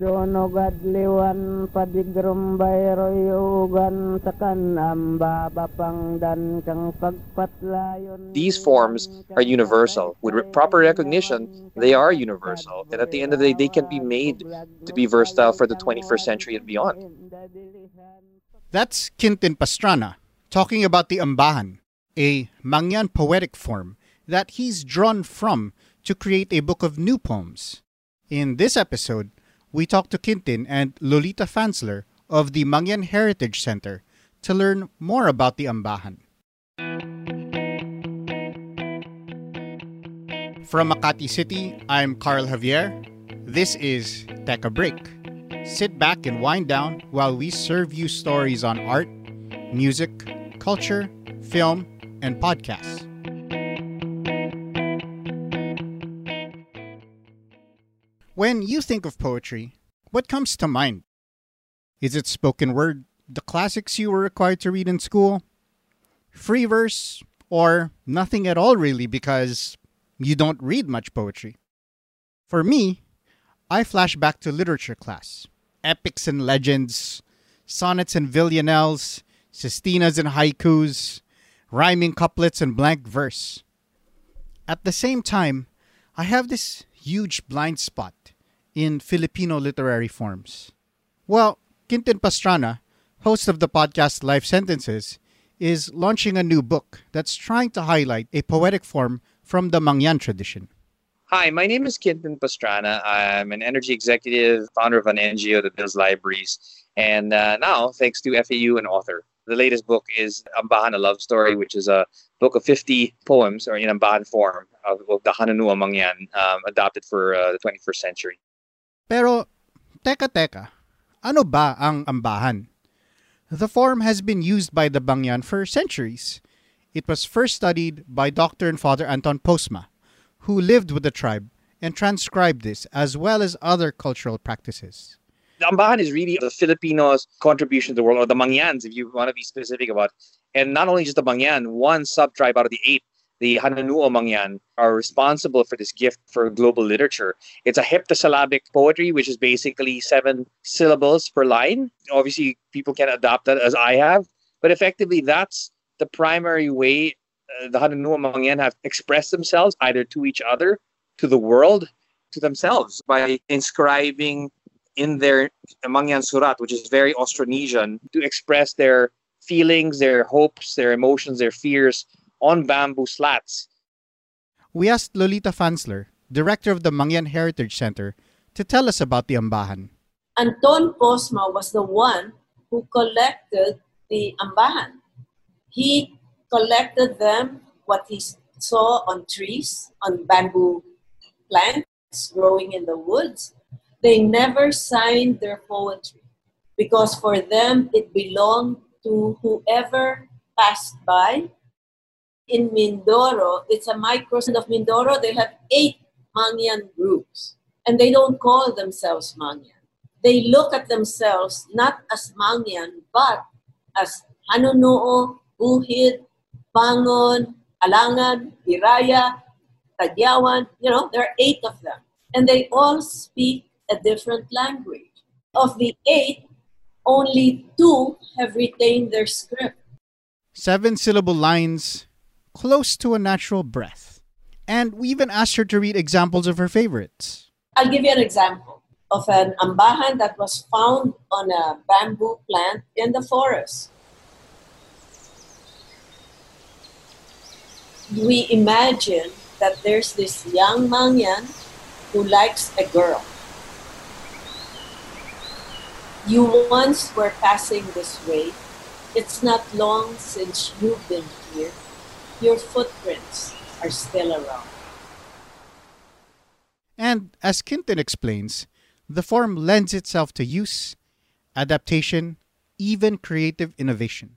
Dono gadliwan padigrum bayroyugan sakan amba bapangdan kang pagpatlayon. These forms are universal. With proper recognition, they are universal. And at the end of the day, they can be made to be versatile for the 21st century and beyond. That's Quintin Pastrana talking about the Ambahan, a Mangyan poetic form that he's drawn from to create a book of new poems. In this episode, we talked to Quintin and Lolita Fansler of the Mangyan Heritage Center to learn more about the Ambahan. From Makati City, I'm Carl Javier. This is Teka Break. Sit back and wind down while we serve you stories on art, music, culture, film, and podcasts. When you think of poetry, what comes to mind? Is it spoken word, the classics you were required to read in school? Free verse, or nothing at all really because you don't read much poetry? For me, I flash back to literature class. Epics and legends, sonnets and villanelles, sestinas and haikus, rhyming couplets and blank verse. At the same time, I have this huge blind spot in Filipino literary forms. Well, Quintin Pastrana, host of the podcast Life Sentences, is launching a new book that's trying to highlight a poetic form from the Mangyan tradition. Hi, my name is Quintin Pastrana. I'm an energy executive, founder of an NGO that builds libraries, and now, thanks to FEU, an author. The latest book is Ambahan, A Love Story, which is a book of 50 poems, or in Ambahan form, of the Hanunuo Mangyan, adopted for the 21st century. Pero, teka, ano ba ang Ambahan? The form has been used by the Mangyan for centuries. It was first studied by Dr. and Father Anton Postma, who lived with the tribe and transcribed this as well as other cultural practices. The Ambahan is really the Filipinos' contribution to the world, or the Mangyans, if you want to be specific about it. And not only just the Mangyan, one sub-tribe out of the 8, the Hanunuo Mangyan, are responsible for this gift for global literature. It's a heptasyllabic poetry, which is basically 7 syllables per line. Obviously, people can adopt that as I have, but effectively that's the primary way the Hanunuo Mangyan have expressed themselves, either to each other, to the world, to themselves, by inscribing in their Mangyan Surat, which is very Austronesian, to express their feelings, their hopes, their emotions, their fears on bamboo slats. We asked Lolita Fansler, director of the Mangyan Heritage Center, to tell us about the Ambahan. Anton Postma was the one who collected the Ambahan. He collected them, what he saw on trees, on bamboo plants growing in the woods. They never signed their poetry because for them it belonged to whoever passed by. In Mindoro, it's a microstate of Mindoro, they have 8 Mangyan groups and they don't call themselves Mangyan. They look at themselves not as Mangyan but as Hanunoo, Buhid, Bangon, Alangan, Iraya, Tadyawan, there are 8 of them and they all speak a different language. Of the 8, only 2 have retained their script. 7-syllable lines, close to a natural breath. And we even asked her to read examples of her favorites. I'll give you an example of an Ambahan that was found on a bamboo plant in the forest. We imagine that there's this young Mangyan who likes a girl. You once were passing this way. It's not long since you've been here. Your footprints are still around. And as Quintin explains, the form lends itself to use, adaptation, even creative innovation.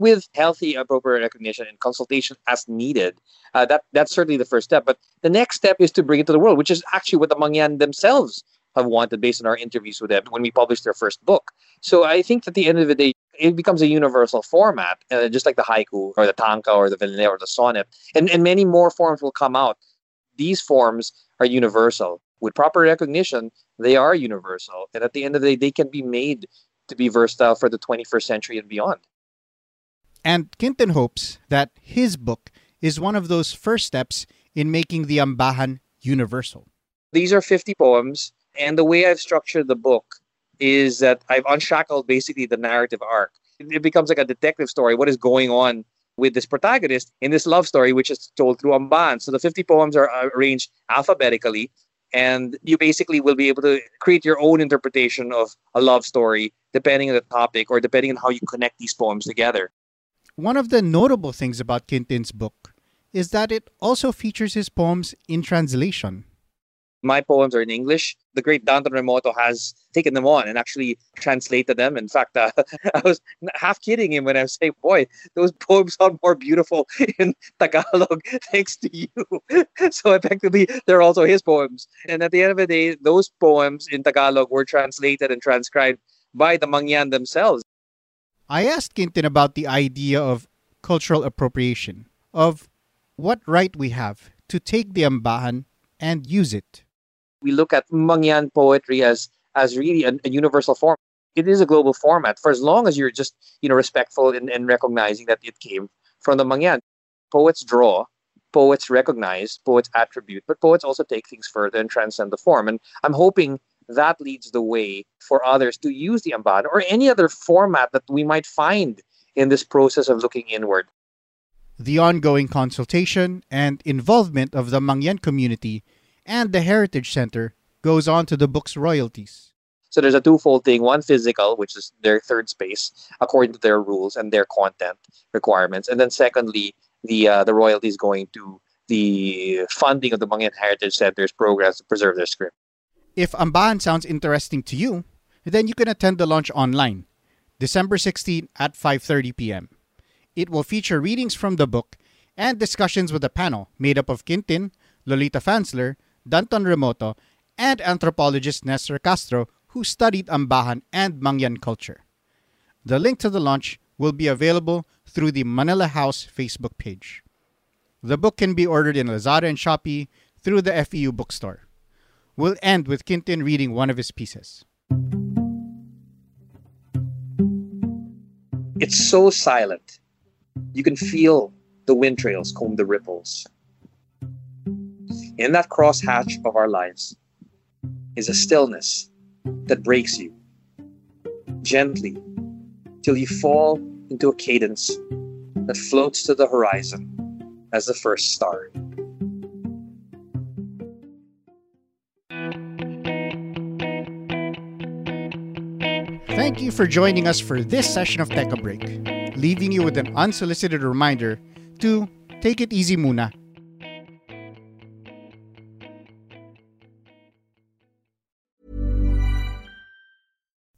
With healthy, appropriate recognition and consultation as needed, that's certainly the first step. But the next step is to bring it to the world, which is actually what the Mangyan themselves have wanted based on our interviews with them when we published their first book. So I think at the end of the day, it becomes a universal format, just like the haiku or the tanka or the vilne or the sonnet. And many more forms will come out. These forms are universal. With proper recognition, they are universal. And at the end of the day, they can be made to be versatile for the 21st century and beyond. And Quintin hopes that his book is one of those first steps in making the Ambahan universal. These are 50 poems. And the way I've structured the book is that I've unshackled basically the narrative arc. It becomes like a detective story. What is going on with this protagonist in this love story, which is told through Ambahan? So the 50 poems are arranged alphabetically, and you basically will be able to create your own interpretation of a love story depending on the topic or depending on how you connect these poems together. One of the notable things about Quintin's book is that it also features his poems in translation. My poems are in English. The great Danton Remoto has taken them on and actually translated them. In fact, I was half kidding him when I was saying, boy, those poems sound more beautiful in Tagalog thanks to you. So effectively, they're also his poems. And at the end of the day, those poems in Tagalog were translated and transcribed by the Mangyan themselves. I asked Quintin about the idea of cultural appropriation, of what right we have to take the Ambahan and use it. We look at Mangyan poetry as really a universal form. It is a global format for as long as you're just respectful and recognizing that it came from the Mangyan. Poets draw, poets recognize, poets attribute, but poets also take things further and transcend the form. And I'm hoping that leads the way for others to use the Ambahan or any other format that we might find in this process of looking inward. The ongoing consultation and involvement of the Mangyan community and the Heritage Center goes on to the book's royalties. So there's a twofold thing. One, physical, which is their third space, according to their rules and their content requirements. And then secondly, the royalties going to the funding of the Mangyan Heritage Center's programs to preserve their script. If Ambahan sounds interesting to you, then you can attend the launch online, December 16 at 5:30 p.m. It will feature readings from the book and discussions with a panel made up of Quintin, Lolita Fansler, Danton Remoto, and anthropologist Nestor Castro, who studied Ambahan and Mangyan culture. The link to the launch will be available through the Manila House Facebook page. The book can be ordered in Lazada and Shopee through the FEU Bookstore. We'll end with Quintin reading one of his pieces. It's so silent. You can feel the wind trails comb the ripples. In that crosshatch of our lives is a stillness that breaks you gently till you fall into a cadence that floats to the horizon as the first star. Thank you for joining us for this session of Teka Break. Leaving you with an unsolicited reminder to take it easy muna.